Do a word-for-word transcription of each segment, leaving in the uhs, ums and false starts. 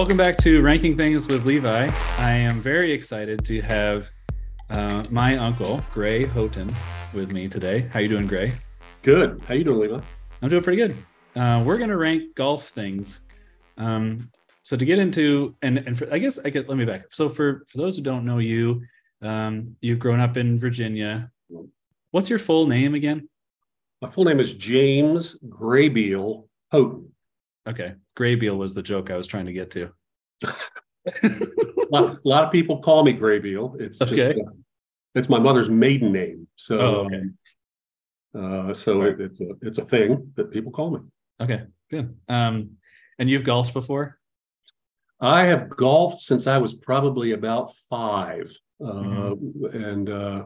Welcome back to Ranking Things with Levi. I am very excited to have uh, my uncle, Gray Houghton, with me today. How you doing, Gray? Good. How you doing, Levi? I'm doing pretty good. Uh, we're going to rank golf things. Um, so to get into, and, and for, I guess I could, let me back up. So for, for those who don't know you, um, you've grown up in Virginia. What's your full name again? My full name is James Graybeal Houghton. Okay. Graybeal was the joke I was trying to get to. a, lot, a lot of people call me Graybeal. It's okay. just, uh, it's my mother's maiden name. So, oh, okay. um, uh, so it, it, it's a thing that people call me. Okay, good. Um, and you've golfed before? I have golfed since I was probably about five. Uh, mm-hmm. And, uh,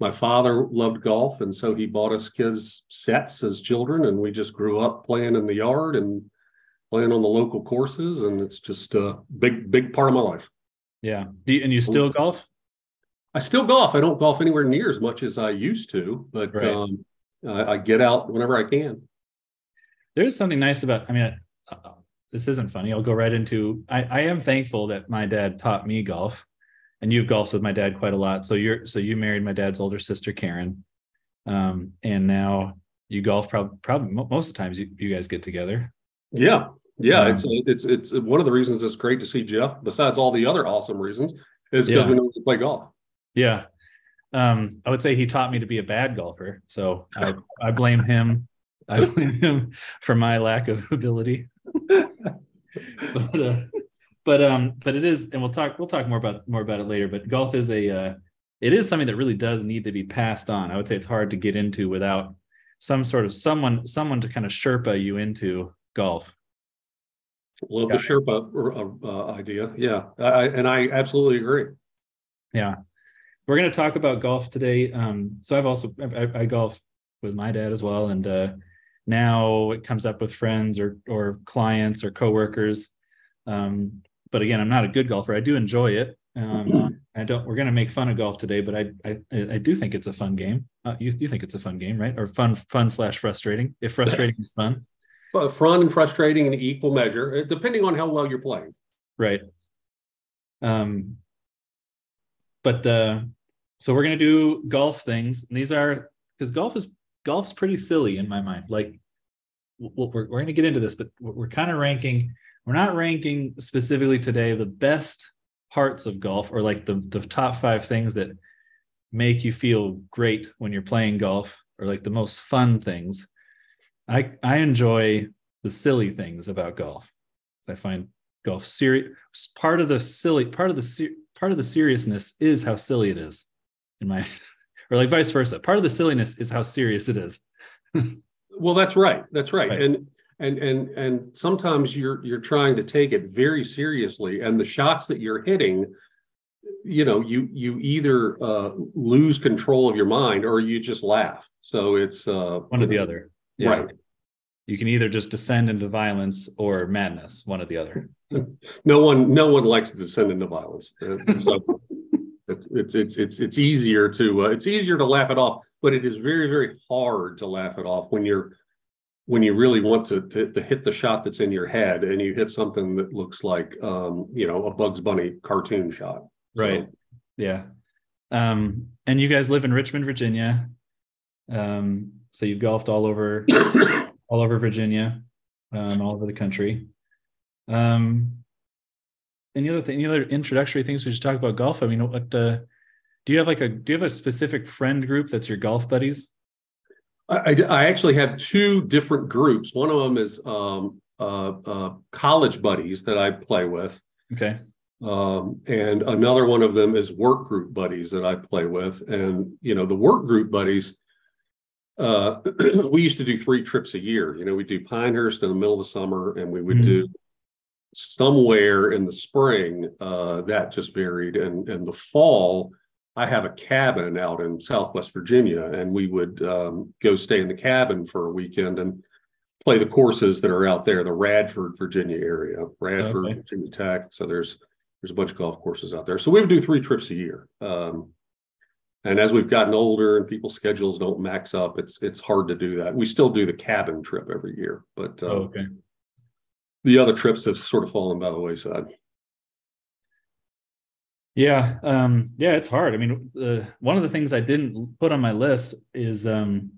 my father loved golf, and so he bought us kids sets as children, and we just grew up playing in the yard and playing on the local courses, and it's just a big, big part of my life. Yeah. Do you, and you still golf? I still golf. I don't golf anywhere near as much as I used to, but right. um, I, I get out whenever I can. There's something nice about, I mean, I, this isn't funny. I'll go right into, I, I am thankful that my dad taught me golf. And you've golfed with my dad quite a lot. So you're, so you married my dad's older sister, Karen. Um, and now you golf probably, probably most of the times you, you guys get together. Yeah. Yeah. Um, it's, it's, it's one of the reasons it's great to see Jeff, besides all the other awesome reasons, is because yeah. we know we play golf. Yeah. Um, I would say he taught me to be a bad golfer. So I, I blame him. I blame him for my lack of ability. but, uh, But um, but it is, and we'll talk. We'll talk more about more about it later. But golf is a, uh, it is something that really does need to be passed on. I would say it's hard to get into without some sort of someone, someone to kind of Sherpa you into golf. Love yeah. the Sherpa uh, uh, idea, yeah, I, and I absolutely agree. Yeah, we're going to talk about golf today. Um, so I've also I, I golf with my dad as well, and uh, now it comes up with friends or or clients or coworkers. Um, But again, I'm not a good golfer. I do enjoy it. Um, I don't. We're going to make fun of golf today, but I I, I do think it's a fun game. Uh, you you think it's a fun game, right? Or fun fun slash frustrating. If frustrating is fun, well, fun and frustrating in equal measure, depending on how well you're playing. Right. Um. But uh, so we're going to do golf things, and these are because golf is golf's pretty silly in my mind. Like, we're we're going to get into this, but we're kind of ranking. We're not ranking specifically today the best parts of golf or like the, the top five things that make you feel great when you're playing golf or like the most fun things. I I enjoy the silly things about golf. I find golf serious. Part of the silly part of the part of the seriousness is how silly it is in my or like vice versa. Part of the silliness is how serious it is. Well, that's right. That's right. right. And And and and sometimes you're you're trying to take it very seriously, and the shots that you're hitting, you know, you you either uh, lose control of your mind or you just laugh. So it's uh, one or the other, yeah. Right? You can either just descend into violence or madness, one or the other. no one no one likes to descend into violence. So it's it's it's it's easier to uh, it's easier to laugh it off, but it is very very hard to laugh it off when you're. When you really want to, to to hit the shot that's in your head, and you hit something that looks like, um, you know, a Bugs Bunny cartoon shot, so. Right? Yeah. Um, and you guys live in Richmond, Virginia, um, so you've golfed all over, all over Virginia, um, all over the country. Um, any other thing? Any other introductory things we should talk about golf? I mean, what uh, do you have like a do you have a specific friend group that's your golf buddies? I, I actually have two different groups. One of them is um, uh, uh, college buddies that I play with. Okay. Um, and another one of them is work group buddies that I play with. And, you know, the work group buddies, uh, we used to do three trips a year. You know, we do Pinehurst in the middle of the summer, and we would mm-hmm. do somewhere in the spring. Uh, that just varied. And in the fall, I have a cabin out in Southwest Virginia, and we would um, go stay in the cabin for a weekend and play the courses that are out there, the Radford, Virginia area, Radford, okay. Virginia Tech. So there's there's a bunch of golf courses out there. So we would do three trips a year. Um, and as we've gotten older and people's schedules don't max up, it's it's hard to do that. We still do the cabin trip every year, but um, oh, okay. the other trips have sort of fallen by the wayside. Yeah. Um, yeah, it's hard. I mean, uh, one of the things I didn't put on my list is, um,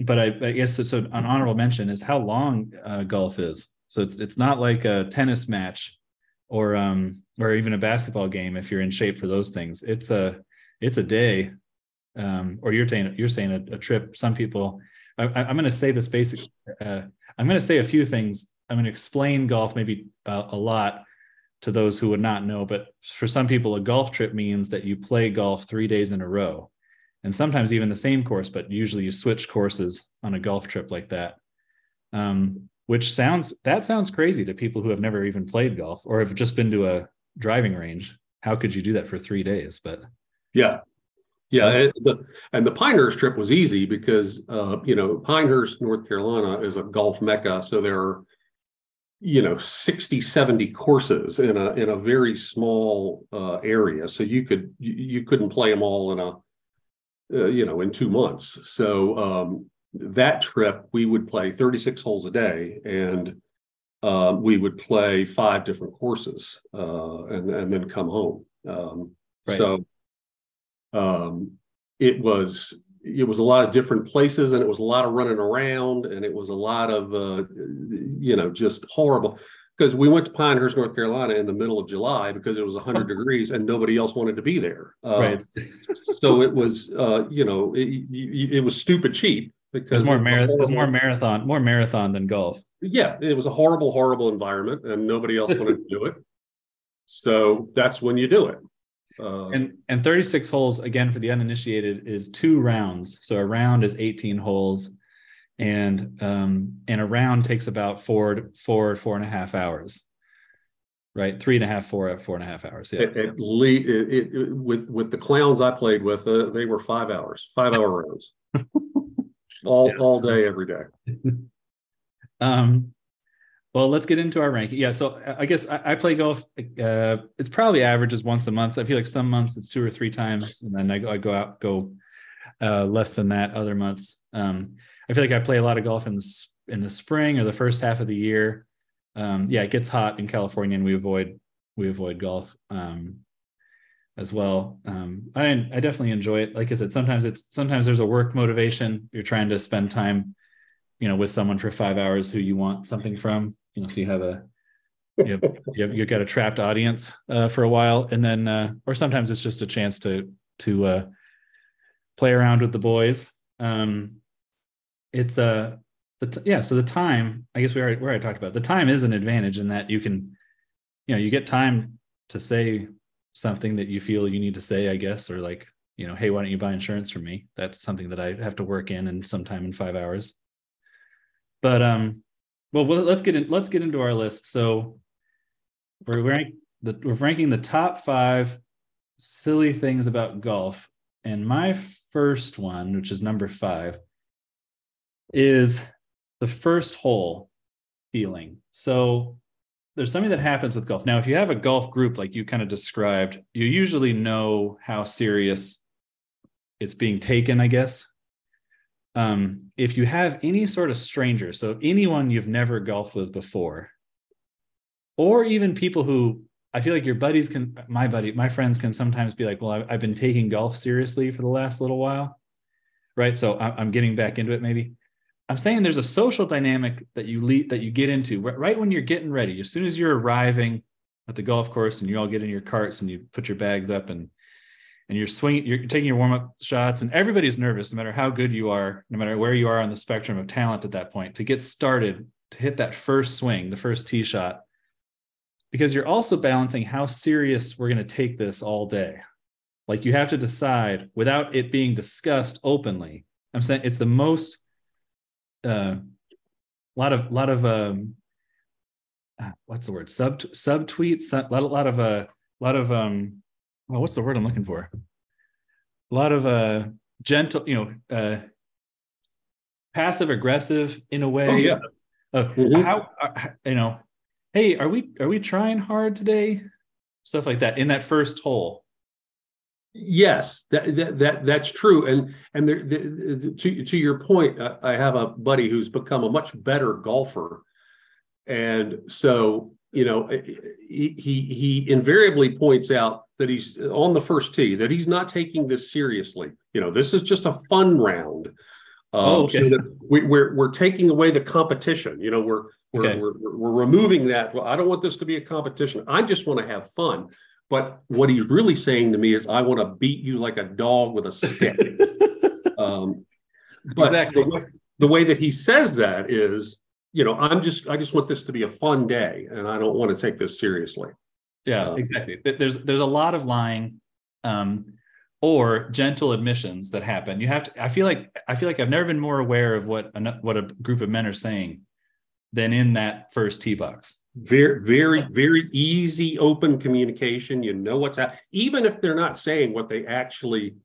but I, I guess so, so an honorable mention is how long uh, golf is. So it's it's not like a tennis match or um, or even a basketball game if you're in shape for those things. It's a it's a day, um, or you're saying you're saying a, a trip. Some people, I, I'm going to say this basic. Uh, I'm going to say a few things. I'm going to explain golf maybe uh, a lot to those who would not know, but for some people, a golf trip means that you play golf three days in a row, and sometimes even the same course, but usually you switch courses on a golf trip like that, um, which sounds, that sounds crazy to people who have never even played golf or have just been to a driving range. How could you do that for three days? But yeah, yeah. And the, and the Pinehurst trip was easy because, uh, you know, Pinehurst, North Carolina is a golf mecca. So there are, you know, sixty, seventy courses in a in a very small uh, area, so you could you, you couldn't play them all in a uh, you know in two months. So um, that trip we would play thirty-six holes a day, and uh, we would play five different courses, uh, and and then come home. Um, right. So um, it was. It was a lot of different places, and it was a lot of running around, and it was a lot of, uh, you know, just horrible. Because we went to Pinehurst, North Carolina in the middle of July because it was one hundred degrees and nobody else wanted to be there. Um, right. So it was, uh, you know, it, it, it was stupid cheap. Because it was more, mar- it was more marathon, more marathon than golf. Yeah, it was a horrible, horrible environment, and nobody else wanted to do it. So that's when you do it. Uh, and and thirty-six holes, again, for the uninitiated, is two rounds. So a round is eighteen holes, and um, and a round takes about four, four, four and a half hours, right? Three and a half, four, four and a half hours. Yeah. At, at least it, it, with with the clowns I played with, uh, they were five hours, five hour rounds, all yeah, all day, every day. um. Well, let's get into our ranking. Yeah, so I guess I, I play golf. Uh, it's probably averages once a month. I feel like some months it's two or three times, and then I go, I go out, go uh, less than that other months. Um, I feel like I play a lot of golf in the in the spring or the first half of the year. Um, yeah, it gets hot in California, and we avoid we avoid golf um, as well. Um, I I definitely enjoy it. Like I said, sometimes it's sometimes there's a work motivation. You're trying to spend time, you know, with someone for five hours who you want something from. You know, so you have a, you have, you have, you've got a trapped audience uh, for a while. And then, uh, or sometimes it's just a chance to, to uh, play around with the boys. Um, it's a, uh, t- yeah. So the time, I guess we already, we already talked about it. The time is an advantage in that you can, you know, you get time to say something that you feel you need to say, I guess, or like, you know, hey, why don't you buy insurance for me? That's something that I have to work in and sometime in five hours. But, um, Well, let's get in, let's get into our list. So we're rank the, we're ranking the top five silly things about golf, and my first one, which is number five, is the first hole feeling. So there's something that happens with golf. Now, if you have a golf group like you kind of described, you usually know how serious it's being taken, I guess. Um, if you have any sort of stranger, so anyone you've never golfed with before, or even people who I feel like your buddies can, my buddy, my friends can sometimes be like, well, I've, I've been taking golf seriously for the last little while. Right. So I'm getting back into it. Maybe I'm saying there's a social dynamic that you lead, that you get into right when you're getting ready, as soon as you're arriving at the golf course and you all get in your carts and you put your bags up and and you're swinging, you're taking your warm-up shots, and everybody's nervous, no matter how good you are, no matter where you are on the spectrum of talent at that point, to get started, to hit that first swing, the first tee shot, because you're also balancing how serious we're going to take this all day. Like you have to decide without it being discussed openly. I'm saying it's the most, uh, lot of, lot of, um, what's the word? Sub, subtweets, sub, lot, lot of, a uh, lot of, um, well, what's the word I'm looking for? A lot of uh, gentle, you know, uh, passive aggressive in a way. Oh, yeah. Of, of mm-hmm. How uh, you know? Hey, are we are we trying hard today? Stuff like that in that first hole. Yes, that that, that that's true. And and there, the, the, to to your point, I, I have a buddy who's become a much better golfer And so, you know, he, he he invariably points out that he's on the first tee, that he's not taking this seriously. You know, this is just a fun round. Um, oh, okay. So that we, we're we're taking away the competition. You know, we're we're, okay. we're we're we're removing that. Well, I don't want this to be a competition. I just want to have fun. But what he's really saying to me is, I want to beat you like a dog with a stick. um, but exactly. the, way, the way that he says that is, you know, I'm just, I just want this to be a fun day, and I don't want to take this seriously. Yeah, um, exactly. There's, there's a lot of lying, um, or gentle admissions that happen. You have to, I feel like, I feel like I've never been more aware of what, what a group of men are saying than in that first tee box. Very, very, very easy, open communication. You know what's happening. Even if they're not saying what they actually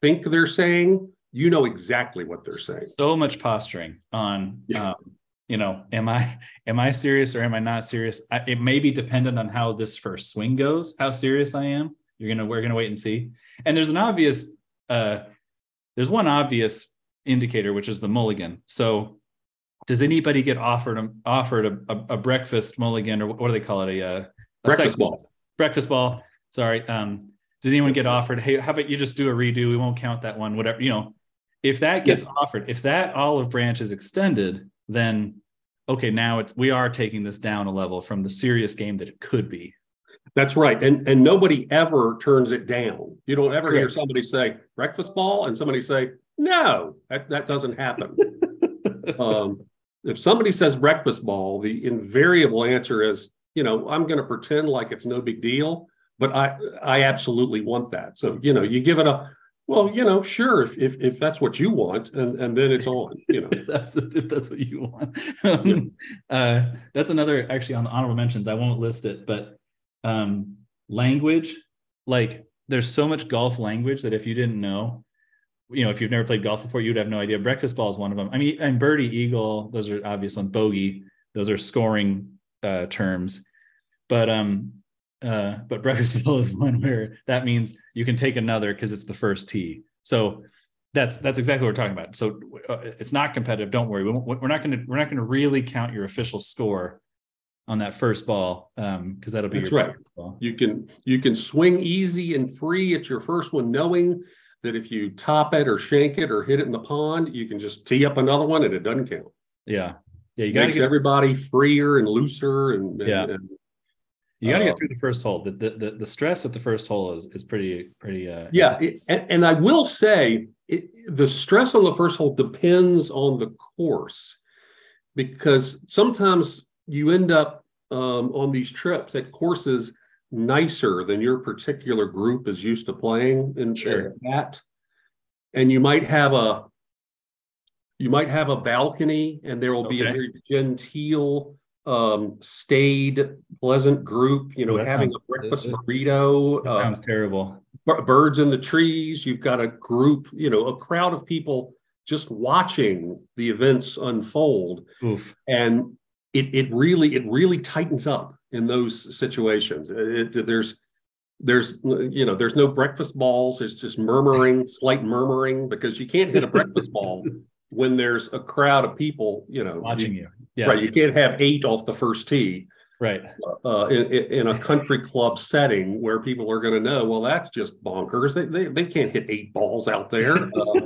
think they're saying, you know exactly what they're saying. So much posturing on, yeah. um, you know, am I am I serious or am I not serious? I, it may be dependent on how this first swing goes, how serious I am. You're gonna we're gonna wait and see. And there's an obvious, uh, there's one obvious indicator, which is the mulligan. So, does anybody get offered a, offered a, a, a breakfast mulligan, or what do they call it? A, a breakfast ball. Breakfast ball. Sorry. Um, does anyone get offered, hey, how about you just do a redo? We won't count that one, whatever. You know, if that gets yeah. offered, if that olive branch is extended, then, okay, now it's, we are taking this down a level from the serious game that it could be. That's right. And and nobody ever turns it down. You don't ever Correct. Hear somebody say breakfast ball and somebody say, no, that, that doesn't happen. um, If somebody says breakfast ball, the invariable answer is, you know, I'm going to pretend like it's no big deal, but I, I absolutely want that. So, you know, you give it a, well, you know, sure, if if, if that's what you want, and, and then it's on, you know. if, that's, if that's what you want. um, uh, that's another, actually, on the honorable mentions, I won't list it, but um, language, like there's so much golf language that if you didn't know, you know, if you've never played golf before, you'd have no idea. Breakfast ball is one of them. I mean, and birdie, eagle, those are obvious ones. Bogey, those are scoring uh, terms. But um, uh, but breakfast ball is one where that means you can take another because it's the first tee. So that's that's exactly what we're talking about. So uh, it's not competitive. Don't worry. We won't, we're not going to we're not going to really count your official score on that first ball, because um, that'll be that's your right. Ball. You can you can swing easy and free at your first one, knowing that if you top it or shank it or hit it in the pond, you can just tee up another one and it doesn't count. Yeah. Yeah. You got to get everybody freer and looser. And, and yeah. And, you got to uh, get through the first hole. The, the, the stress at the first hole is, is pretty, pretty. Uh, yeah. It, and, and I will say it, the stress on the first hole depends on the course, because sometimes you end up um, on these trips at courses nicer than your particular group is used to playing in sure. that, and you might have a you might have a balcony, and there will okay. be a very genteel, um, staid, pleasant group. You know, well, having sounds, a breakfast it, burrito. It uh, sounds terrible. B- birds in the trees. You've got a group. You know, a crowd of people just watching the events unfold, Oof. and it it really it really tightens up in those situations. It, it, there's, there's, you know, there's no breakfast balls. It's just murmuring, slight murmuring, because you can't hit a breakfast ball when there's a crowd of people, you know, watching you. you. Yeah. Right. You can't have eight off the first tee. Right. Uh, in, in a country club setting where people are going to know, well, that's just bonkers. They, they, they can't hit eight balls out there. Uh,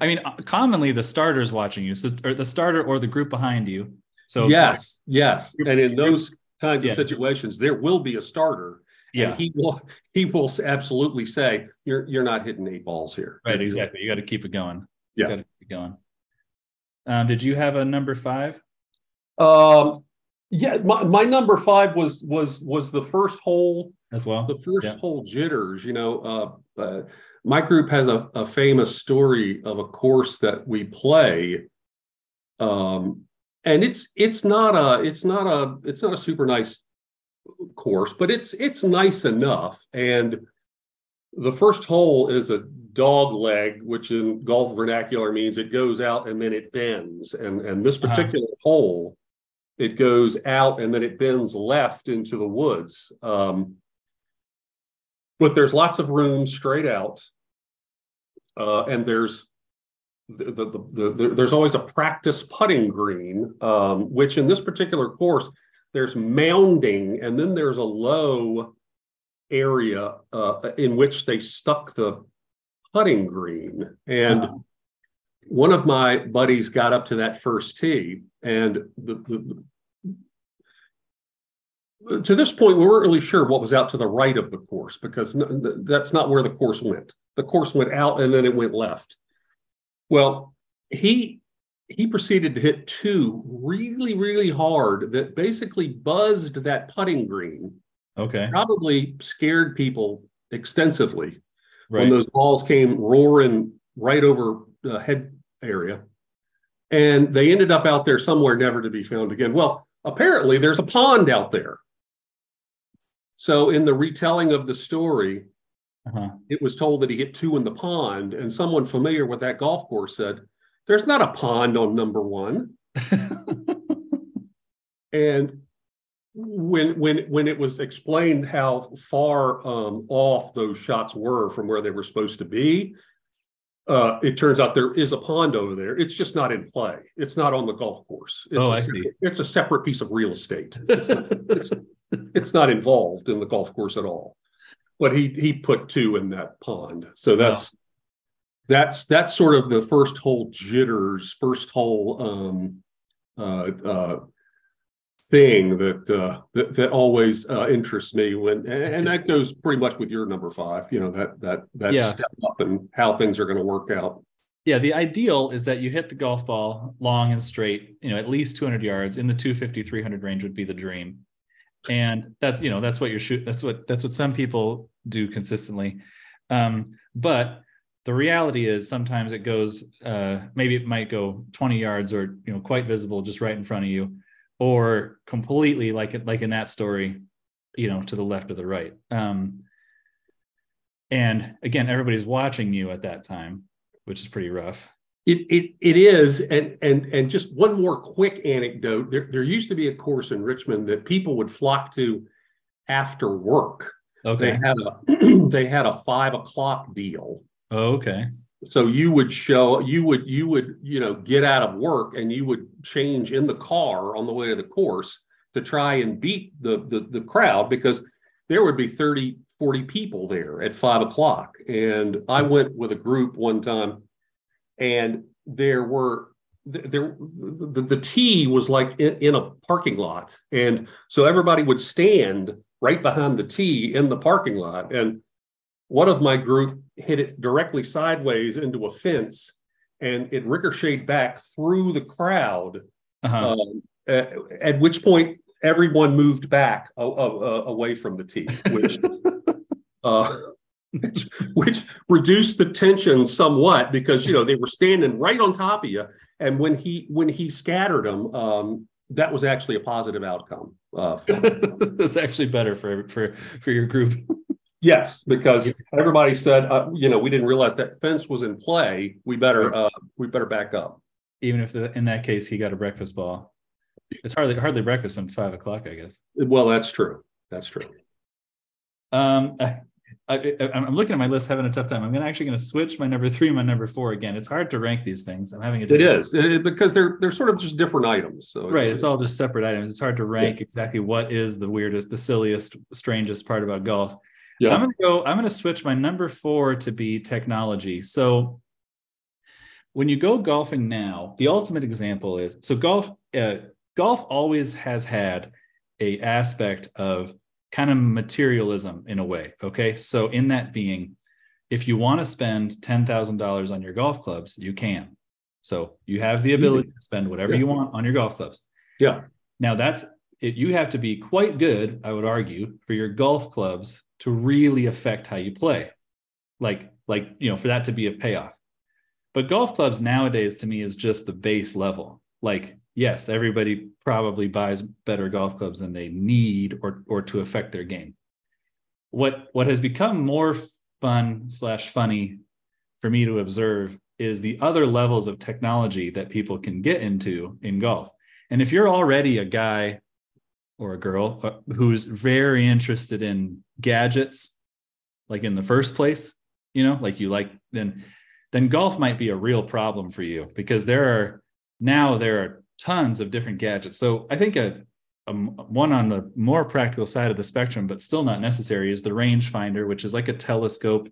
I mean, commonly the starter's watching you, so, or the starter or the group behind you. So yes, yes. And in those kinds yeah. of situations, there will be a starter, yeah. and he will he will absolutely say, "You're you're not hitting eight balls here." Right, exactly. You got to keep it going. Yeah, you got to keep it going. Um, did you have a number five? Um, yeah, my, my number five was was was the first hole as well. The first yeah. hole jitters. You know, uh, uh, my group has a, a famous story of a course that we play. Um. And it's it's not a it's not a it's not a super nice course, but it's it's nice enough. And the first hole is a dog leg, which in golf vernacular means it goes out and then it bends. And and this particular uh-huh. hole, it goes out and then it bends left into the woods. Um, but there's lots of room straight out, uh, and there's the, the, the, the, the, there's always a practice putting green, um, which in this particular course, there's mounding, and then there's a low area uh, in which they stuck the putting green. And wow. One of my buddies got up to that first tee, and the, the, the, to this point, we weren't really sure what was out to the right of the course, because n- that's not where the course went. The course went out, and then it went left. Well, he he proceeded to hit two really, really hard that basically buzzed that putting green. Okay. Probably scared people extensively right. when those balls came roaring right over the head area. And they ended up out there somewhere never to be found again. Well, apparently there's a pond out there. So in the retelling of the story, uh-huh. it was told that he hit two in the pond. And someone familiar with that golf course said, there's not a pond on number one. And when when when it was explained how far um, off those shots were from where they were supposed to be, uh, it turns out there is a pond over there. It's just not in play. It's not on the golf course. It's oh, a, I see. It's a separate piece of real estate. It's not, it's, it's not involved in the golf course at all. But he he put two in that pond. So that's wow. that's that's sort of the first hole jitters, first hole um, uh, uh, thing that, uh, that that always uh, interests me. When and that goes pretty much with your number five. You know that that that yeah. step up and how things are going to work out. Yeah, the ideal is that you hit the golf ball long and straight. You know, at least two hundred yards in the two fifty, three hundred range would be the dream. And that's, you know, that's what you're shooting. That's what, that's what some people do consistently. Um, but the reality is sometimes it goes, uh, maybe it might go twenty yards or, you know, quite visible just right in front of you, or completely like, like in that story, you know, to the left or the right. Um, and again, everybody's watching you at that time, which is pretty rough. It it it is, and and and just one more quick anecdote. There there used to be a course in Richmond that people would flock to after work. Okay, they had a they had a five o'clock deal. Oh, okay, so you would show you would you would you know get out of work and you would change in the car on the way to the course to try and beat the the the crowd, because there would be thirty, forty people there at five o'clock. And I went with a group one time. And there were there the, the tee was like in, in a parking lot, and so everybody would stand right behind the tee in the parking lot. And one of my group hit it directly sideways into a fence, and it ricocheted back through the crowd. Uh-huh. Um, at, at which point, everyone moved back a, a, a, away from the tee, which. uh, Which, which reduced the tension somewhat, because, you know, they were standing right on top of you. And when he when he scattered them, um, that was actually a positive outcome. Uh, That's actually better for for for your group. Yes, because everybody said, uh, you know, we didn't realize that fence was in play. We better uh, we better back up. Even if the, in that case he got a breakfast ball, it's hardly hardly breakfast when it's five o'clock, I guess. Well, that's true. That's true. Um. I, I, I'm looking at my list, having a tough time. I'm gonna actually going to switch my number three and my number four again. It's hard to rank these things. I'm having a it is it, because they're they're sort of just different items. So it's, right, it's all just separate items. It's hard to rank yeah. exactly what is the weirdest, the silliest, strangest part about golf. Yeah, I'm going to go. I'm going to switch my number four to be technology. So when you go golfing now, the ultimate example is so golf. Uh, golf always has had a aspect of kind of materialism in a way. Okay. So in that being, if you want to spend ten thousand dollars on your golf clubs, you can. So you have the ability to spend whatever yeah. you want on your golf clubs. Yeah. Now that's it. You have to be quite good, I would argue, for your golf clubs to really affect how you play. Like, like, you know, for that to be a payoff. But golf clubs nowadays to me is just the base level. Like, yes, everybody probably buys better golf clubs than they need or or to affect their game. What what has become more fun slash funny for me to observe is the other levels of technology that people can get into in golf. And if you're already a guy or a girl who's very interested in gadgets, like in the first place, you know, like you like, then then golf might be a real problem for you, because there are now there are tons of different gadgets. So I think a, a one on the more practical side of the spectrum, but still not necessary, is the rangefinder, which is like a telescope,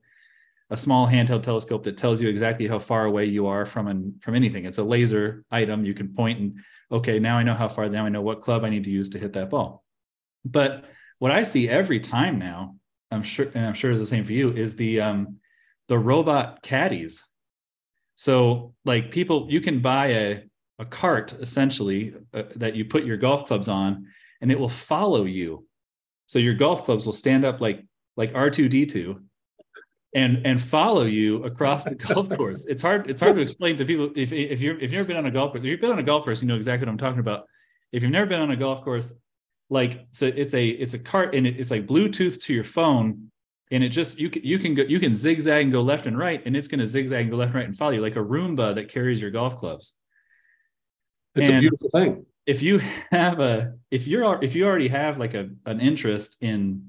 a small handheld telescope that tells you exactly how far away you are from an, from anything. It's a laser item. You can point and, okay, now I know how far, now I know what club I need to use to hit that ball. But what I see every time now, I'm sure, and I'm sure it's the same for you, is the um, the robot caddies. So like people, you can buy a, a cart essentially uh, that you put your golf clubs on, and it will follow you. So your golf clubs will stand up like like R two D two and and follow you across the golf course. It's hard, it's hard to explain to people. If if you're if you've never been on a golf course, if you've been on a golf course, you know exactly what I'm talking about. If you've never been on a golf course, like, so it's a it's a cart, and it, it's like Bluetooth to your phone, and it just, you can you can go, you can zigzag and go left and right, and it's going to zigzag and go left and right and follow you like a Roomba that carries your golf clubs. It's and a beautiful thing. If you have a if you're if you already have like a an interest in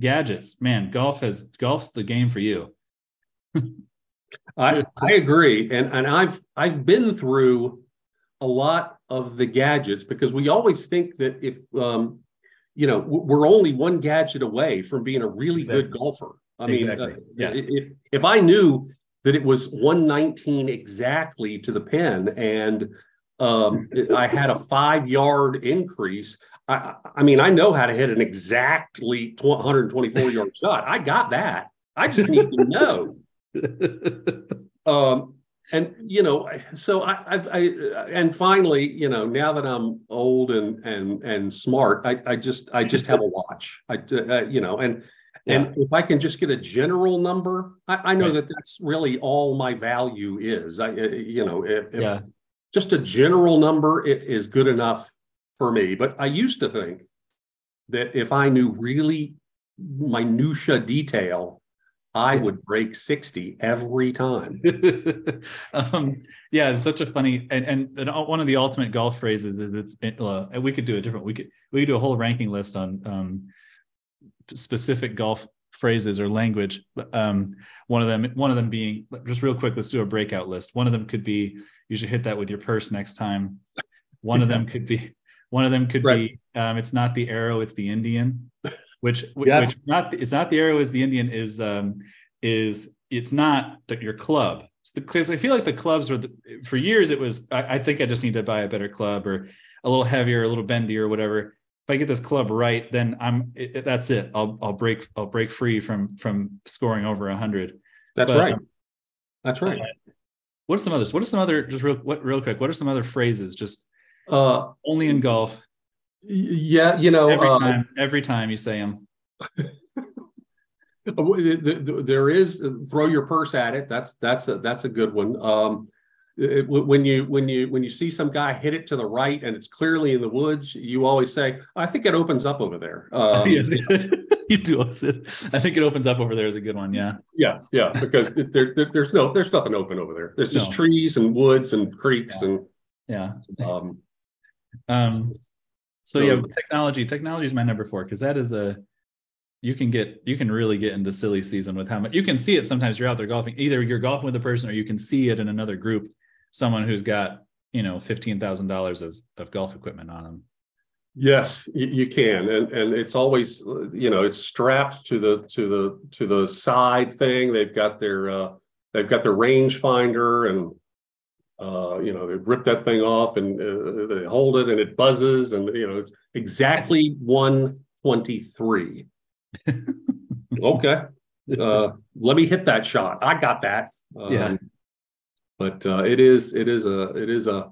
gadgets, man, golf has golf's the game for you. I I agree, and and I've I've been through a lot of the gadgets, because we always think that if um, you know, we're only one gadget away from being a really exactly. good golfer. I mean, exactly. uh, yeah. if, if I knew that it was one nineteen exactly to the pin, and um, I had a five yard increase, I, I mean, I know how to hit an exactly one twenty-four yard shot. I got that. I just need to know. Um, and, you know, so I, I've, I, and finally, you know, now that I'm old and, and, and smart, I, I just, I just have a watch, I, uh, you know, and, yeah. and if I can just get a general number, I, I know right. that that's really all my value is. I, uh, you know, if, yeah. if just a general number it is good enough for me. But I used to think that if I knew really minutia detail, I would break sixty every time. um, yeah, it's such a funny, and, and and one of the ultimate golf phrases is it's. Uh, and we could do a different. We could we could do a whole ranking list on um, specific golf phrases or language. Um, one of them, one of them being, just real quick, let's do a breakout list. One of them could be, you should hit that with your purse next time. One of them could be. One of them could right. be, um, it's not the arrow, it's the Indian. Which, yes. which not it's not the arrow is the Indian is um, is it's not the, your club. Because I feel like the clubs were the, for years it was I, I think I just need to buy a better club, or a little heavier, a little bendier, or whatever. If I get this club right, then I'm it, that's it. I'll I'll break I'll break free from from scoring over a hundred. That's but, right. Um, that's right. Uh, what are some others? What are some other just real what real quick? What are some other phrases? Just uh, only in golf. Yeah, you know, every time, um, every time you say them, there is throw your purse at it. That's that's a that's a good one. Um, it, when you when you when you see some guy hit it to the right and it's clearly in the woods, you always say, "I think it opens up over there." Um, yes. You do. I think it opens up over there is a good one. Yeah, yeah, yeah. Because there, there there's no there's nothing open over there. There's just no. trees and woods and creeks yeah. and yeah. Um, um So, so yeah, technology. Technology is my number four, because that is a you can get you can really get into silly season with how much you can see it. Sometimes you're out there golfing, either you're golfing with a person, or you can see it in another group, someone who's got you know fifteen thousand dollars of of golf equipment on them. Yes, you can, and and it's always you know it's strapped to the to the to the side thing. They've got their uh, they've got their range finder and. Uh, you know, they rip that thing off and uh, they hold it and it buzzes and, you know, it's exactly one twenty-three. Okay. Uh, let me hit that shot. I got that. Um, yeah. But uh, it is, it is a, it is a,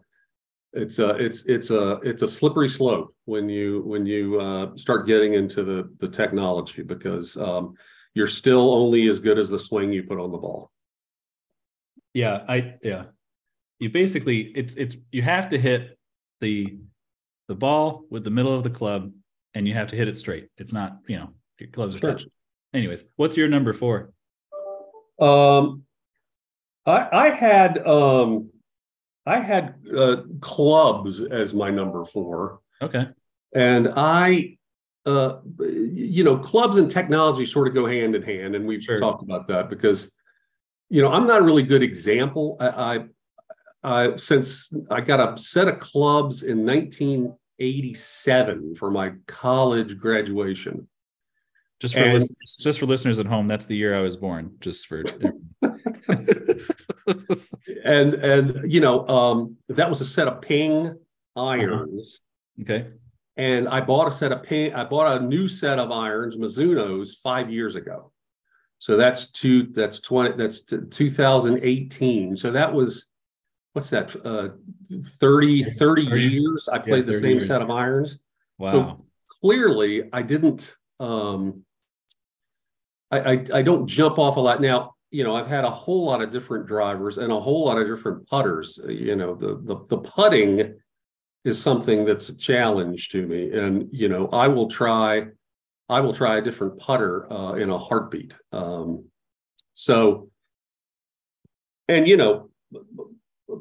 it's a, it's, it's a, it's a slippery slope when you, when you uh, start getting into the, the technology, because um, you're still only as good as the swing you put on the ball. Yeah. I, yeah. You basically it's it's you have to hit the the ball with the middle of the club, and you have to hit it straight. It's not, you know, your clubs are sure. touched. Anyways, what's your number four? Um, I I had um I had uh, clubs as my number four. Okay, and I uh you know clubs and technology sort of go hand in hand, and we've sure. talked about that because. you know, I'm not a really good example. I, I, I since I got a set of clubs in nineteen eighty-seven for my college graduation. Just for, and, listeners, just for listeners at home, that's the year I was born. Just for, and and you know, um, that was a set of Ping irons. Uh-huh. Okay. And I bought a set of Ping. I bought a new set of irons, Mizuno's, five years ago. So that's two. That's twenty. That's two thousand eighteen. So that was, what's that? Uh, thirty, thirty years. I played yeah, the same years. set of irons. Wow. So clearly, I didn't. Um, I, I, I don't jump off a lot. Now, you know, I've had a whole lot of different drivers and a whole lot of different putters. You know, the the, the putting is something that's a challenge to me. And, you know, I will try, I will try a different putter uh, in a heartbeat. Um, so, and, you know,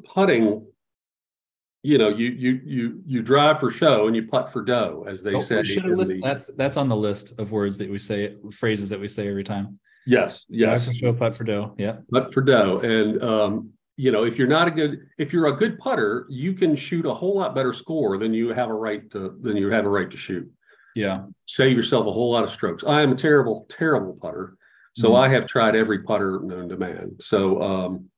putting, you know, you you you you drive for show and you putt for dough, as they oh, say. List, the, that's that's on the list of words that we say, phrases that we say every time. Yes, yes. Drive for show, putt for dough. Yeah, putt for dough. And um, you know, if you're not a good, if you're a good putter, you can shoot a whole lot better score than you have a right to than you have a right to shoot. Yeah, save yourself a whole lot of strokes. I am a terrible, terrible putter, so mm. I have tried every putter known to man. So. Um,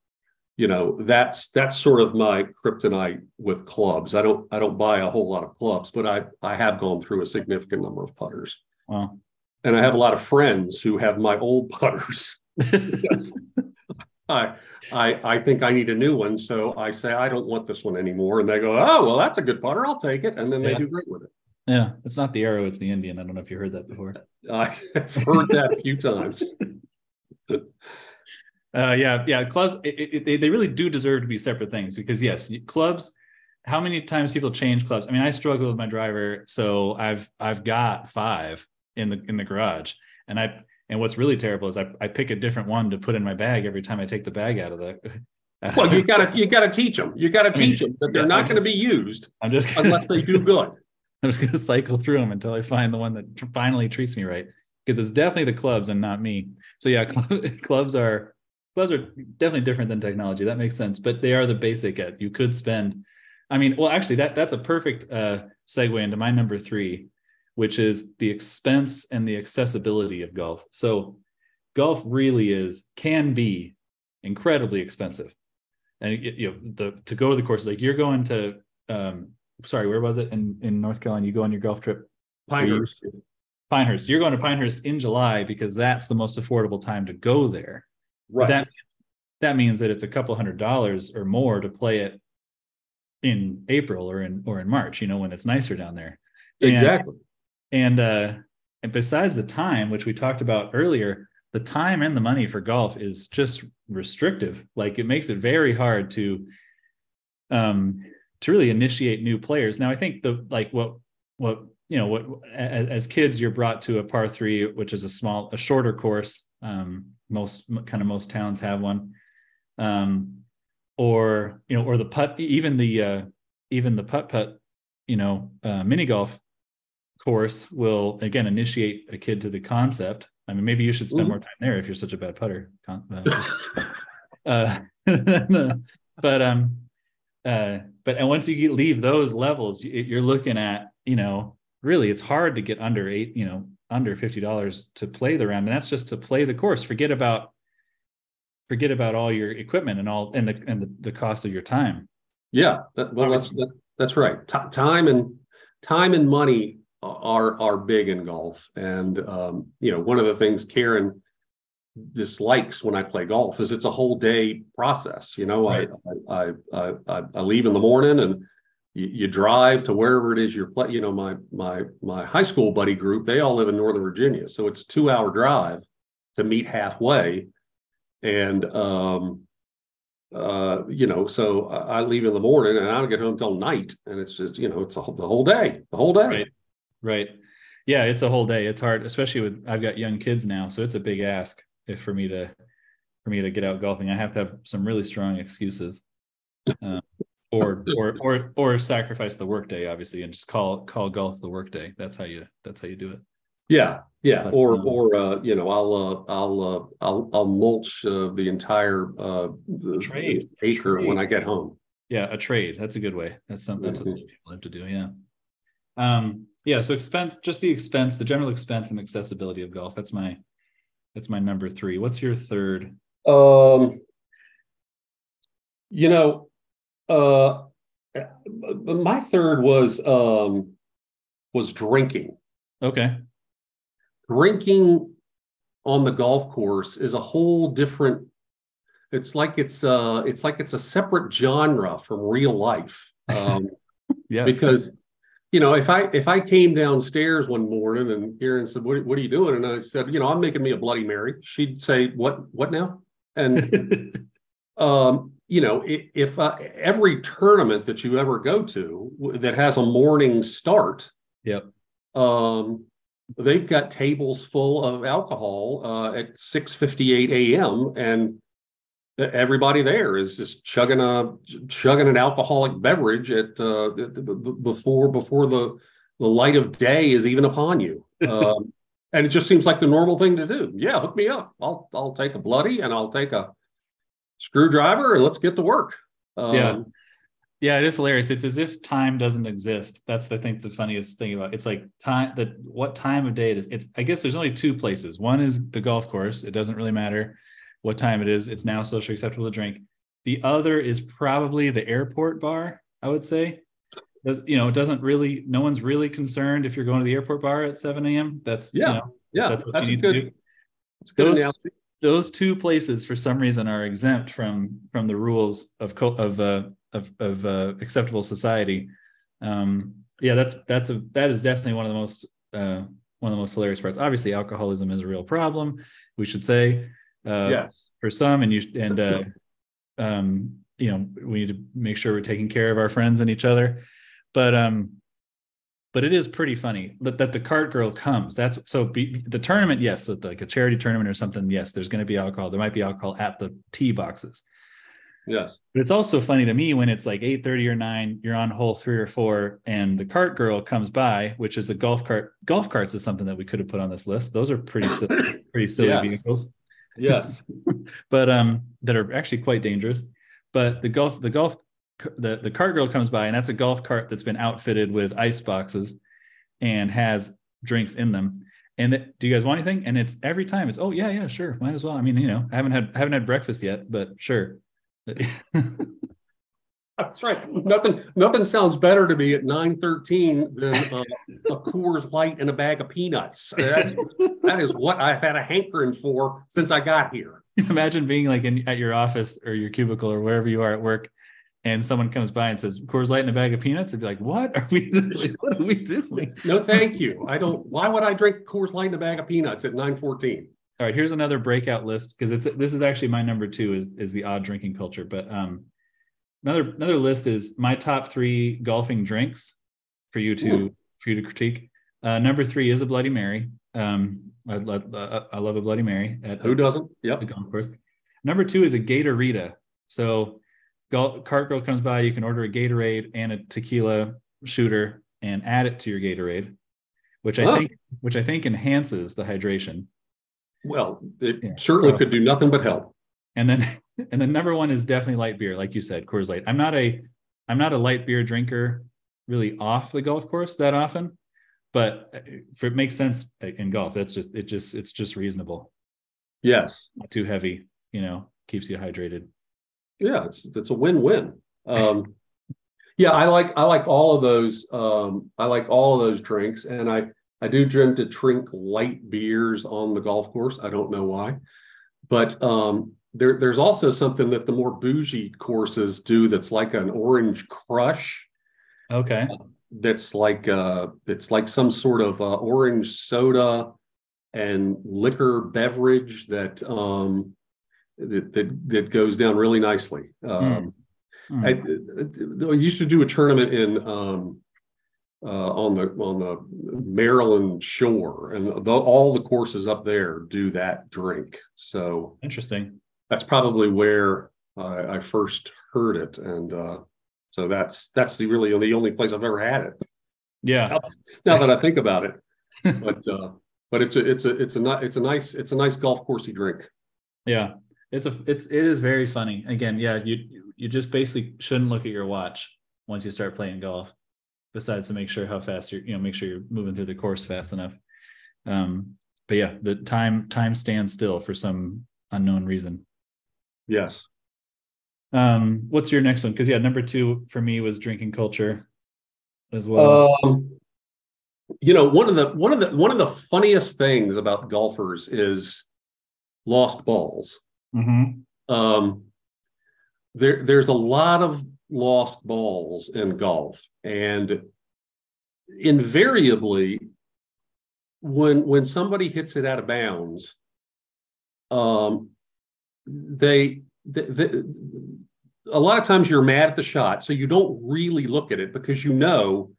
You know, that's that's sort of my kryptonite with clubs. I don't I don't buy a whole lot of clubs, but I I have gone through a significant number of putters. Wow. And so, I have a lot of friends who have my old putters. I I I think I need a new one, so I say I don't want this one anymore, and they go, oh well, that's a good putter, I'll take it, and then yeah. they do great with it. Yeah, it's not the arrow, it's the Indian. I don't know if you heard that before. I've heard that a few times. Uh, yeah, yeah. Clubs, it, it, they, they really do deserve to be separate things because, yes, clubs, how many times people change clubs? I mean, I struggle with my driver, so I've I've got five in the in the garage. And I and what's really terrible is I, I pick a different one to put in my bag every time I take the bag out of the uh, Well, you gotta you gotta teach them. You gotta I teach mean, them that they're yeah, not going to be used I'm just gonna, unless they do good. I'm just gonna cycle through them until I find the one that finally treats me right. Because it's definitely the clubs and not me. So yeah, club, clubs are Clubs are definitely different than technology. That makes sense, but they are the basic. At you could spend, I mean, well, actually, that that's a perfect uh, segue into my number three, which is the expense and the accessibility of golf. So, golf really is can be incredibly expensive, and you know, the to go to the course, like you're going to, um, sorry, where was it in in North Carolina? You go on your golf trip, Pinehurst. You, Pinehurst. You're going to Pinehurst in July because that's the most affordable time to go there. Right. That, that means that it's a couple hundred dollars or more to play it in April or in or in March, you know, when it's nicer down there. Exactly. And, and uh and besides the time, which we talked about earlier, the time and the money for golf is just restrictive. Like it makes it very hard to um to really initiate new players. Now I think the like what what you know what as, as kids you're brought to a par three, which is a small a shorter course. Um, most kind of most towns have one, um, or, you know, or the putt, even the, uh, even the putt, putt, you know, uh, mini golf course will again, initiate a kid to the concept. I mean, maybe you should spend Ooh. more time there if you're such a bad putter, uh, but, um, uh, but, and once you get, leave those levels, you're looking at, you know, really it's hard to get under eight, you know, under fifty dollars to play the round. And that's just to play the course. Forget about, forget about all your equipment and all, and the, and the, the cost of your time. Yeah. That, well, that's, that, that's right. T- time and time and money are, are big in golf. And, um, you know, one of the things Karen dislikes when I play golf is it's a whole day process. You know, right. I, I, I, I, I leave in the morning and you drive to wherever it is you're playing. You know, my my my high school buddy group, they all live in Northern Virginia. So it's a two hour drive to meet halfway. And, um, uh, you know, so I leave in the morning and I don't get home till night. And it's just, you know, it's a, the whole day, the whole day. Right. Right. Yeah, it's a whole day. It's hard, especially with, I've got young kids now. So it's a big ask if for me to, for me to get out golfing. I have to have some really strong excuses. Um, Or, or or or sacrifice the workday, obviously, and just call call golf the workday. That's how you that's how you do it. Yeah, yeah. But, or, um, or uh, you know, I'll, uh, I'll, uh, I'll, I'll mulch uh, the entire uh, trade acre trade. when I get home. Yeah, a trade. That's a good way. That's something that's mm-hmm. what some people have to do. Yeah. Um, yeah. So expense, just the expense, the general expense and accessibility of golf. That's my, that's my number three. What's your third? Um, you know, uh, my third was, um, was drinking. Okay. Drinking on the golf course is a whole different, it's like it's uh it's like it's a separate genre from real life. Um yes. Because, you know, if I if I came downstairs one morning and Karen said, what, what are you doing? And I said, you know, I'm making me a Bloody Mary. She'd say, What what now? And um, you know, if, if uh, every tournament that you ever go to that has a morning start, yep. Um, they've got tables full of alcohol uh, at six fifty-eight a.m. and everybody there is just chugging a chugging an alcoholic beverage at uh, before before the the light of day is even upon you. Um, and it just seems like the normal thing to do. Yeah, hook me up. I'll I'll take a bloody and I'll take a screwdriver and let's get to work. Um, yeah. Yeah, it is hilarious. It's as if time doesn't exist. That's the thing. The funniest thing about it. It's like time. That what time of day it is. It's. I guess there's only two places. One is the golf course. It doesn't really matter what time it is. It's now socially acceptable to drink. The other is probably the airport bar. I would say, Does, you know, it doesn't really. No one's really concerned if you're going to the airport bar at seven a.m. That's yeah, you know, yeah. That's what that's you need good, to do. That's good those, analogy. Those two places, for some reason, are exempt from from the rules of of. Uh, of, of uh, acceptable society. Um, yeah, that's, that's a, that is definitely one of the most, uh, one of the most hilarious parts. Obviously alcoholism is a real problem, we should say, uh, yes. for some, and you, and, uh, um, you know, we need to make sure we're taking care of our friends and each other, but, um, but it is pretty funny that, that the cart girl comes. That's so be, the tournament. Yes. So like a charity tournament or something. Yes. There's going to be alcohol. There might be alcohol at the tee boxes. Yes. But it's also funny to me when it's like eight thirty or nine, you're on hole three or four and the cart girl comes by, which is a golf cart. Golf carts is something that we could have put on this list. Those are pretty silly, pretty silly yes. vehicles. Yes. But um, that are actually quite dangerous. But the golf, the golf, the, the cart girl comes by, and that's a golf cart that's been outfitted with ice boxes and has drinks in them. And that, do you guys want anything? And it's every time it's, oh yeah, yeah, sure. Might as well. I mean, you know, I haven't had, haven't had breakfast yet, but sure. That's right. Nothing, nothing sounds better to me at nine thirteen than uh, a Coors Light and a bag of peanuts. That's, that is what I've had a hankering for since I got here. Imagine being like in at your office or your cubicle or wherever you are at work, and someone comes by and says Coors Light and a bag of peanuts. I'd be like, "What are we? What are we doing? No, thank you. I don't. Why would I drink Coors Light and a bag of peanuts at nine fourteen? All right, here's another breakout list, because it's this is actually my number two is is the odd drinking culture. But um, another another list is my top three golfing drinks for you to Ooh. for you to critique. Uh, number three is a Bloody Mary. Um, I, I, I love a Bloody Mary. At Who doesn't? Yep. The golf course. Number two is a Gatorita. So, golf, cart girl comes by, you can order a Gatorade and a tequila shooter and add it to your Gatorade, which I oh. think which I think enhances the hydration. Well, it yeah. certainly so, could do nothing but help. And then, and then number one is definitely light beer. Like you said, Coors Light. I'm not a, I'm not a light beer drinker really off the golf course that often, but if it makes sense in golf, that's just, it just, it's just reasonable. Yes. Not too heavy, you know, keeps you hydrated. Yeah. It's, it's a win-win. Um, yeah. I like, I like all of those. Um, I like all of those drinks, and I, I do tend to drink light beers on the golf course. I don't know why, but um, there, there's also something that the more bougie courses do that's like an orange crush. Okay. Uh, that's like uh, it's like some sort of uh, orange soda and liquor beverage that um, that, that that goes down really nicely. Um, mm. Mm. I, I used to do a tournament in. Um, Uh, on the on the Maryland shore, and the, all the courses up there do that drink. So interesting. That's probably where uh, I first heard it, and uh, so that's that's the really the only place I've ever had it. Yeah. Now, now that I think about it, but uh, but it's a it's a it's a it's a nice it's a nice golf coursey drink. Yeah, it's a it's it is very funny. Again, yeah, you you just basically shouldn't look at your watch once you start playing golf. Besides, to make sure how fast you're, you know, make sure you're moving through the course fast enough. Um, but yeah, the time time stands still for some unknown reason. Yes. Um, what's your next one? Because yeah, number two for me was drinking culture as well. Um, you know, one of the one of the one of the funniest things about golfers is lost balls. Mm-hmm. Um, there, there's a lot of lost balls in golf, and invariably, when when somebody hits it out of bounds, um, they, they, they a lot of times you're mad at the shot, so you don't really look at it because you know,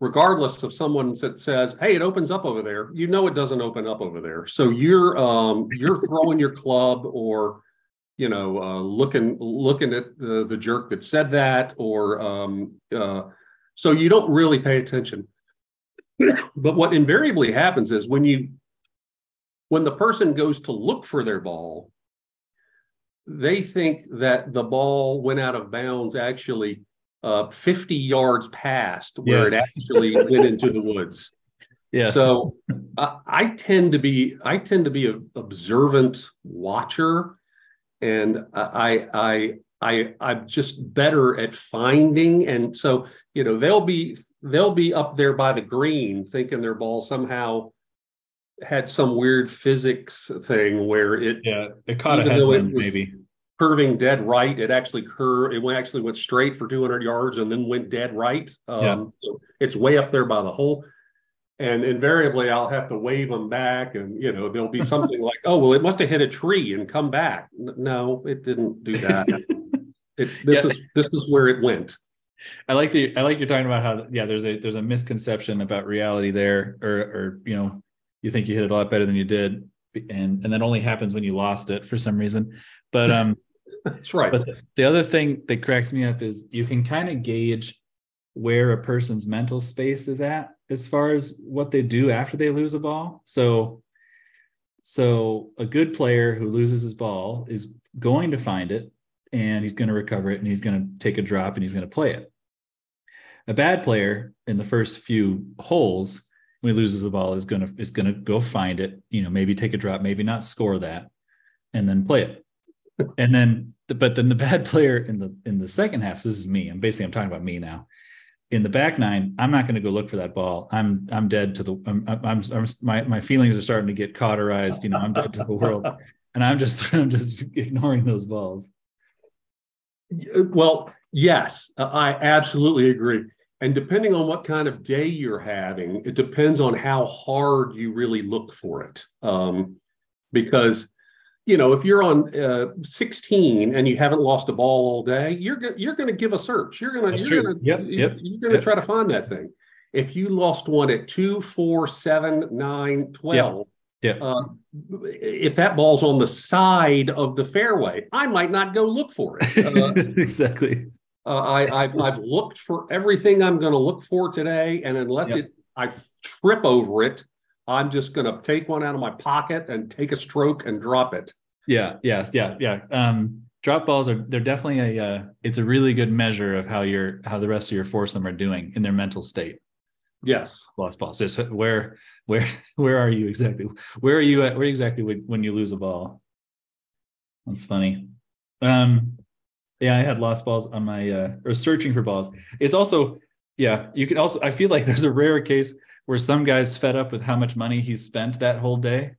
regardless of someone that says, "Hey, it opens up over there," you know it doesn't open up over there. So you're um, you're throwing your club, or you know, uh, looking looking at the, the jerk that said that, or um, uh, so you don't really pay attention. But what invariably happens is when you when the person goes to look for their ball, they think that the ball went out of bounds actually uh, fifty yards past where yes. it actually went into the woods. Yes. So uh, I tend to be I tend to be an observant watcher. And I, I, I, I'm just better at finding. And so, you know, they'll be, they'll be up there by the green thinking their ball somehow had some weird physics thing where it, yeah, it caught a headwind, it was maybe curving dead right. It actually curved. It went, actually went straight for two hundred yards and then went dead right. Um, yeah. So it's way up there by the hole. And invariably, I'll have to wave them back, and you know there'll be something like, "Oh, well, it must have hit a tree and come back." No, it didn't do that. it, this yeah. is this is where it went. I like the I like you're talking about how yeah, there's a there's a misconception about reality there, or or you know, you think you hit it a lot better than you did, and and that only happens when you lost it for some reason. But um, that's right. But the other thing that cracks me up is you can kind of gauge where a person's mental space is at as far as what they do after they lose a ball. So, so a good player who loses his ball is going to find it, and he's going to recover it, and he's going to take a drop, and he's going to play it. A bad player in the first few holes when he loses the ball is going to, is going to go find it, you know, maybe take a drop, maybe not score that, and then play it. And then, but then the bad player in the, in the second half, this is me, I'm basically, I'm talking about me now. In the back nine, I'm not going to go look for that ball. I'm I'm dead to the. I'm, I'm I'm my my feelings are starting to get cauterized. You know, I'm dead to the world, and I'm just I'm just ignoring those balls. Well, yes, I absolutely agree. And depending on what kind of day you're having, it depends on how hard you really look for it. Um, because you know, if you're on uh, sixteen and you haven't lost a ball all day, you're go- you're going to give a search. You're going to you're going to yep, yep, you're going to yep. try to find that thing. If you lost one at two, four, seven, nine, twelve, yep. Yep. Uh, if that ball's on the side of the fairway, I might not go look for it. Uh, exactly. Uh, I, I've I've looked for everything I'm going to look for today, and unless yep. it I trip over it, I'm just going to take one out of my pocket and take a stroke and drop it. Yeah, yeah, yeah, yeah. Um, drop balls are, they're definitely a, uh, it's a really good measure of how your, how the rest of your foursome are doing in their mental state. Yes. Lost balls. Just where, where, where are you exactly? Where are you at? Where exactly when you lose a ball? That's funny. Um, yeah, I had lost balls on my, uh, or searching for balls. It's also, yeah, you can also, I feel like there's a rare case where some guy's fed up with how much money he's spent that whole day.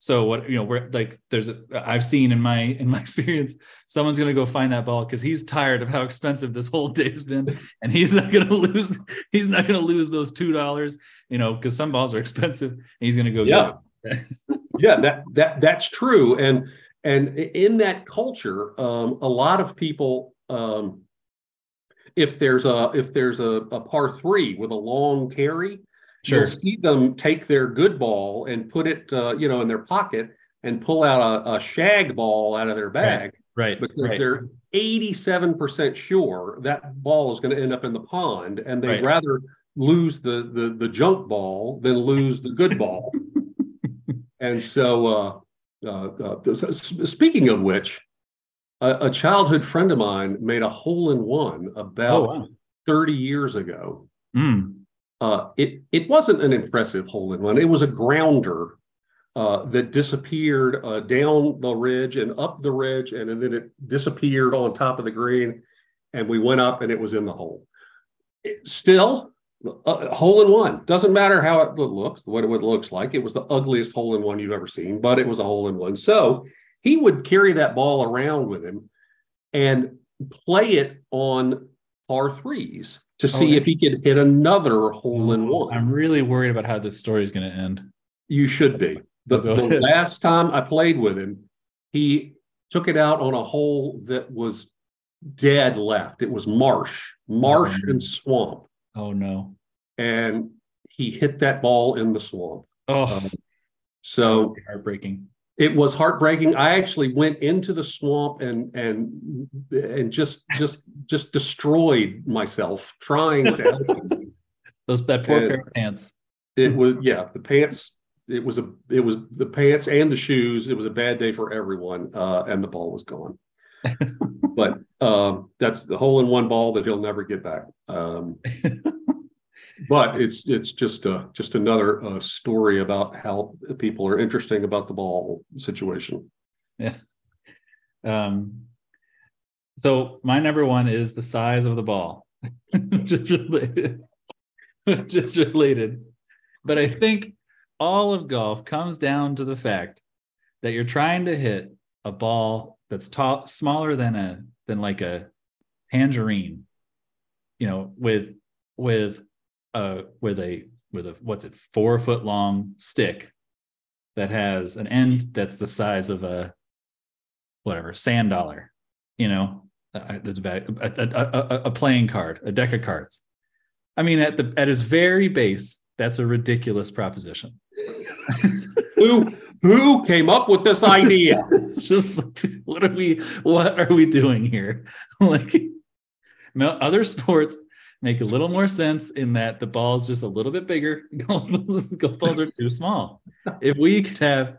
So what, you know, we're like, there's, a, I've seen in my, in my experience, someone's going to go find that ball because he's tired of how expensive this whole day has been. And he's not going to lose, he's not going to lose those two dollars, you know, because some balls are expensive, and he's going to go. Yeah. Get it. yeah. That, that, that's true. And, and in that culture, um, a lot of people, um, if there's a, if there's a, a par three with a long carry, sure. You'll see them take their good ball and put it, uh, you know, in their pocket and pull out a, a shag ball out of their bag, right? right because right. They're eighty-seven percent sure that ball is going to end up in the pond, and they'd right. rather lose the, the the junk ball than lose the good ball. And so uh, uh, uh, speaking of which, a, a childhood friend of mine made a hole-in-one about oh, wow. thirty years ago. Mm. Uh, it, it wasn't an impressive hole-in-one. It was a grounder uh, that disappeared uh, down the ridge and up the ridge, and, and then it disappeared on top of the green, and we went up, and it was in the hole. It, still... A hole in one. Doesn't matter how it looks, what it looks like. It was the ugliest hole in one you've ever seen, but it was a hole in one. So he would carry that ball around with him and play it on par threes to see oh, if he could hit another hole in one. I'm really worried about how this story is going to end. You should be. The, the last time I played with him, he took it out on a hole that was dead left. It was marsh, marsh oh, and swamp. Oh, no. And he hit that ball in the swamp. Oh, um, so heartbreaking. It was heartbreaking. I actually went into the swamp and and and just just just destroyed myself trying to help him. Those that poor and pair of pants. It was yeah, the pants. It was a it was the pants and the shoes. It was a bad day for everyone, uh, and the ball was gone. But um, that's the hole in one ball that he'll never get back. Um, but it's it's just uh, just another uh, story about how people are interesting about the ball situation. Yeah. Um, so my number one is the size of the ball, just related, just related. But I think all of golf comes down to the fact that you're trying to hit a ball that's tall, smaller than a than like a tangerine, you know, with with a with a with a what's it four foot long stick that has an end that's the size of a whatever sand dollar, you know, that's about a, a, a, a playing card, a deck of cards. I mean, at the at its very base, that's a ridiculous proposition. Who who came up with this idea? It's just what are we what are we doing here? Like other sports make a little more sense in that the ball's just a little bit bigger. Golf balls are too small. If we could have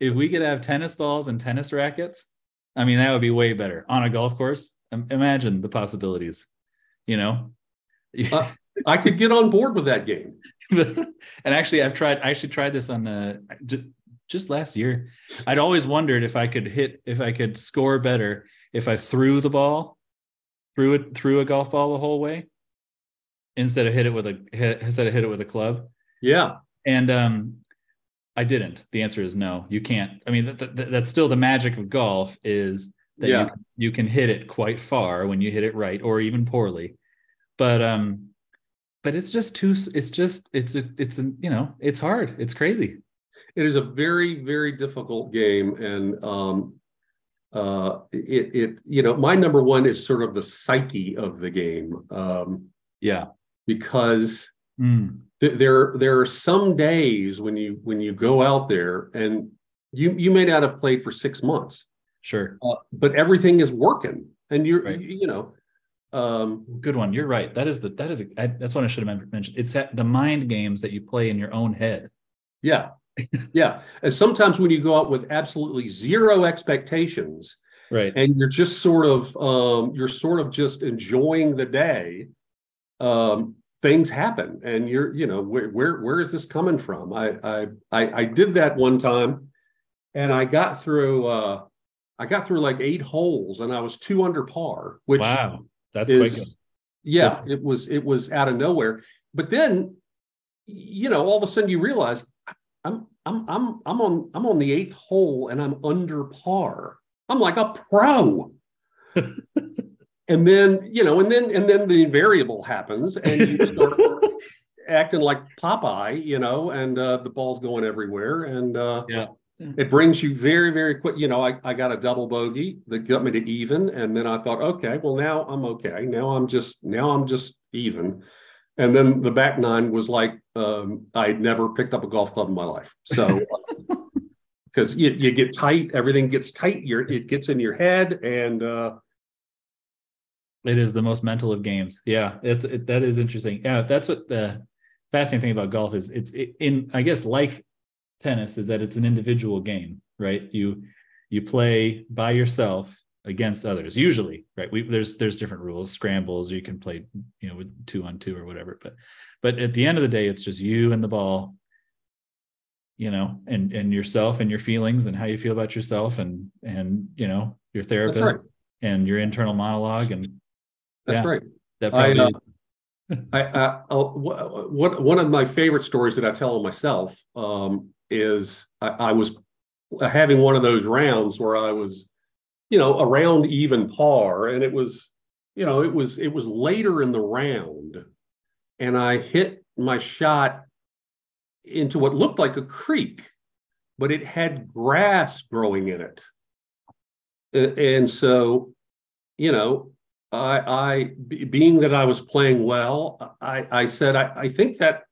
if we could have tennis balls and tennis rackets, I mean that would be way better on a golf course. Imagine the possibilities, you know. Uh- I could get on board with that game. And actually, I've tried. I actually tried this on uh, just, just last year. I'd always wondered if I could hit, if I could score better if I threw the ball, threw it threw a golf ball the whole way, instead of hit it with a hit, instead of hit it with a club. Yeah, and um, I didn't. The answer is no. You can't. I mean, th- th- that's still the magic of golf is that yeah. you, you can hit it quite far when you hit it right or even poorly, but um. But it's just too, it's just, it's, a, it's, a, you know, it's hard. It's crazy. It is a very, very difficult game. And um, uh, it, it, you know, my number one is sort of the psyche of the game. Um, yeah. Because mm. th- there, there are some days when you, when you go out there and you, you may not have played for six months. Sure. Uh, but everything is working and you're, right. you, you know. Um, good one. You're right. That is the, that is, a, I, that's what I should have mentioned. It's the mind games that you play in your own head. Yeah. Yeah. And sometimes when you go out with absolutely zero expectations, right. And you're just sort of, um, you're sort of just enjoying the day, um, things happen and you're, you know, where, where, where is this coming from? I, I, I, I did that one time and I got through, uh, I got through like eight holes and I was two under par, which wow. That's is, quite good. Yeah, yeah, it was it was out of nowhere. But then, you know, all of a sudden you realize I'm I'm I'm I'm on I'm on the eighth hole and I'm under par. I'm like a pro. And then, you know, and then and then the invariable happens and you start acting like Popeye, you know, and uh, the ball's going everywhere. And uh, yeah. It brings you very, very quick. You know, I, I got a double bogey that got me to even. And then I thought, okay, well, now I'm okay. Now I'm just, now I'm just even. And then the back nine was like, um, I'd never picked up a golf club in my life. So, because you, you get tight, everything gets tight. You're, it gets in your head and. Uh, it is the most mental of games. Yeah. It's, it, that is interesting. Yeah. That's what the fascinating thing about golf is. It's it, in, I guess, like tennis is that it's an individual game, right? You you play by yourself against others usually, right? We, there's there's different rules, scrambles, or you can play, you know, with two on two or whatever. But but at the end of the day, it's just you and the ball, you know, and and yourself and your feelings and how you feel about yourself and and you know your therapist right. and your internal monologue and that's yeah, right. That probably. I, uh, I, I I'll, what one of my favorite stories that I tell myself um, is I, I was having one of those rounds where I was, you know, around even par, and it was, you know, it was it was later in the round, and I hit my shot into what looked like a creek, but it had grass growing in it, and so, you know. I, I, being that I was playing well, I, I said, I, I think that,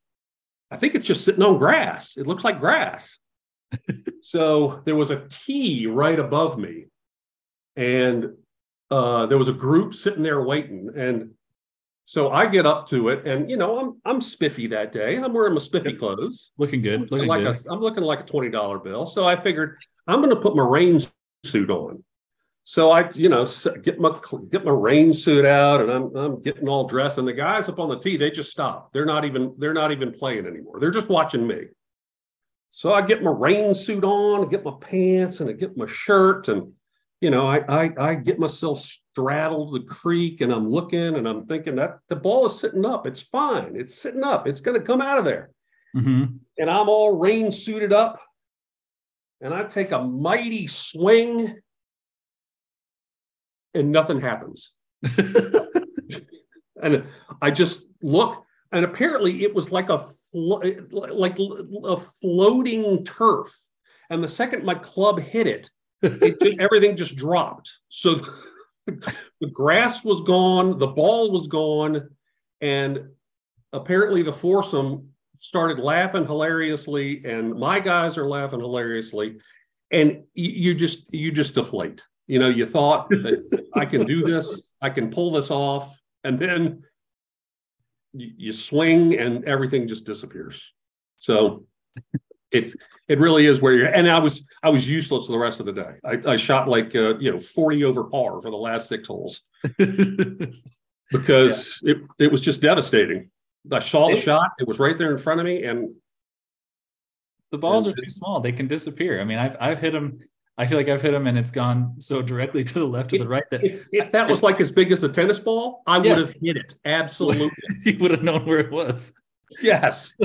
I think it's just sitting on grass. It looks like grass. So there was a tee right above me, and uh, there was a group sitting there waiting. And so I get up to it, and you know, I'm I'm spiffy that day. I'm wearing my spiffy yep. clothes, looking good. Looking like good. A, I'm looking like a twenty dollar bill. So I figured I'm going to put my rain suit on. So I, you know, get my get my rain suit out, and I'm I'm getting all dressed. And the guys up on the tee, they just stop. They're not even they're not even playing anymore. They're just watching me. So I get my rain suit on, get my pants, and I get my shirt, and you know, I I, I get myself straddled the creek, and I'm looking, and I'm thinking that the ball is sitting up. It's fine. It's sitting up. It's going to come out of there. Mm-hmm. And I'm all rain suited up, and I take a mighty swing. And nothing happens. And I just look, and apparently it was like a flo- like a floating turf. And the second my club hit it, it just, everything just dropped. So the, the grass was gone, the ball was gone, and apparently the foursome started laughing hilariously, and my guys are laughing hilariously, and you just you just deflate. You know, you thought that I can do this, I can pull this off, and then you, you swing and everything just disappears. So it's it really is where you're. And I was I was useless the rest of the day. I, I shot like uh, you know forty over par for the last six holes because yeah. it it was just devastating. I saw the shot; it was right there in front of me, and the balls and, are too small; they can disappear. I mean, I've I've hit them. I feel like I've hit him, and it's gone so directly to the left or the right that if, if that was like as big as a tennis ball, I yeah. would have hit it. Absolutely. You would have known where it was. Yes.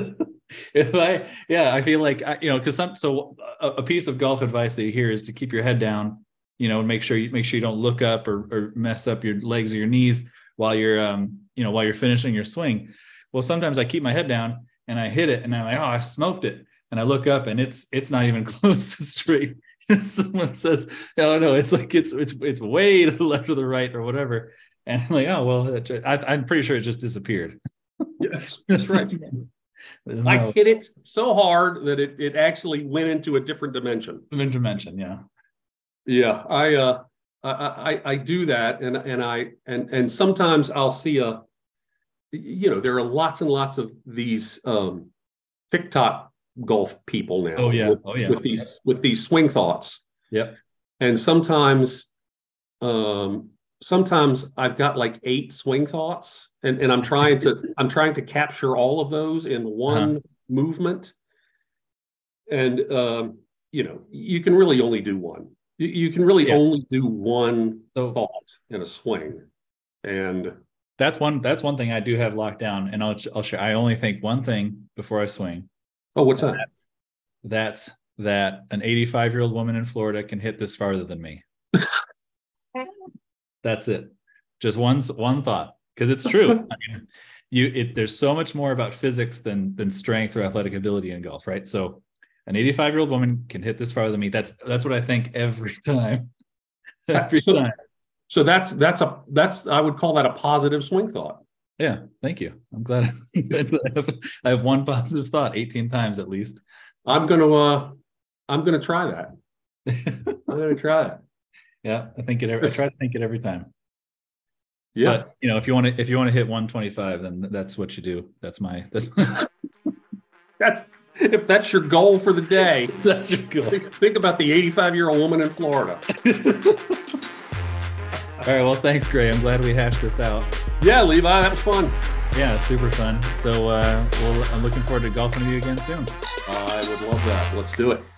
if I, yeah, I feel like, I, you know, cause some, so a, a piece of golf advice that you hear is to keep your head down, you know, and make sure you make sure you don't look up or, or mess up your legs or your knees while you're, um, you know, while you're finishing your swing. Well, sometimes I keep my head down and I hit it, and I'm like, oh, I smoked it. And I look up, and it's, it's not even close to straight. Someone says, "Oh no, it's like it's it's it's way to the left or the right or whatever," and I'm like, "Oh well, I, I'm pretty sure it just disappeared." Yes, that's right. no... I hit it so hard that it it actually went into a different dimension. Different dimension, yeah, yeah. I uh, I, I I do that, and and I and and sometimes I'll see a, you know, there are lots and lots of these um, TikTok golf people now. Oh yeah. With, oh yeah. With these yeah. with these swing thoughts. Yep. And sometimes um sometimes I've got like eight swing thoughts, and, and I'm trying to I'm trying to capture all of those in one uh-huh. movement. And um, you know, you can really only do one. You, you can really yeah. only do one so, thought in a swing. And that's one that's one thing I do have locked down, and I'll I'll share. I only think one thing before I swing. Oh, what's that? That's, that's that an eighty-five-year-old woman in Florida can hit this farther than me. That's it. Just one one thought, because it's true. I mean, you it, there's so much more about physics than than strength or athletic ability in golf, right? So, an eighty-five-year-old woman can hit this farther than me. That's that's what I think every time. every so, time. So that's that's a that's I would call that a positive swing thought. Yeah, thank you. I'm glad I have, I have one positive thought eighteen times at least. I'm going to uh, I'm going to try that. I'm going to try it. Yeah, I think it every, I try to think it every time. Yeah. But, you know, if you want to if you want to hit one twenty-five, then that's what you do. That's my that's my that's If that's your goal for the day, that's your goal. Think, think about the eighty-five-year-old woman in Florida. All right. Well, thanks, Gray. I'm glad we hashed this out. Yeah, Levi, that was fun. Yeah, super fun. So uh, we'll, I'm looking forward to golfing with you again soon. I would love that. Let's do it.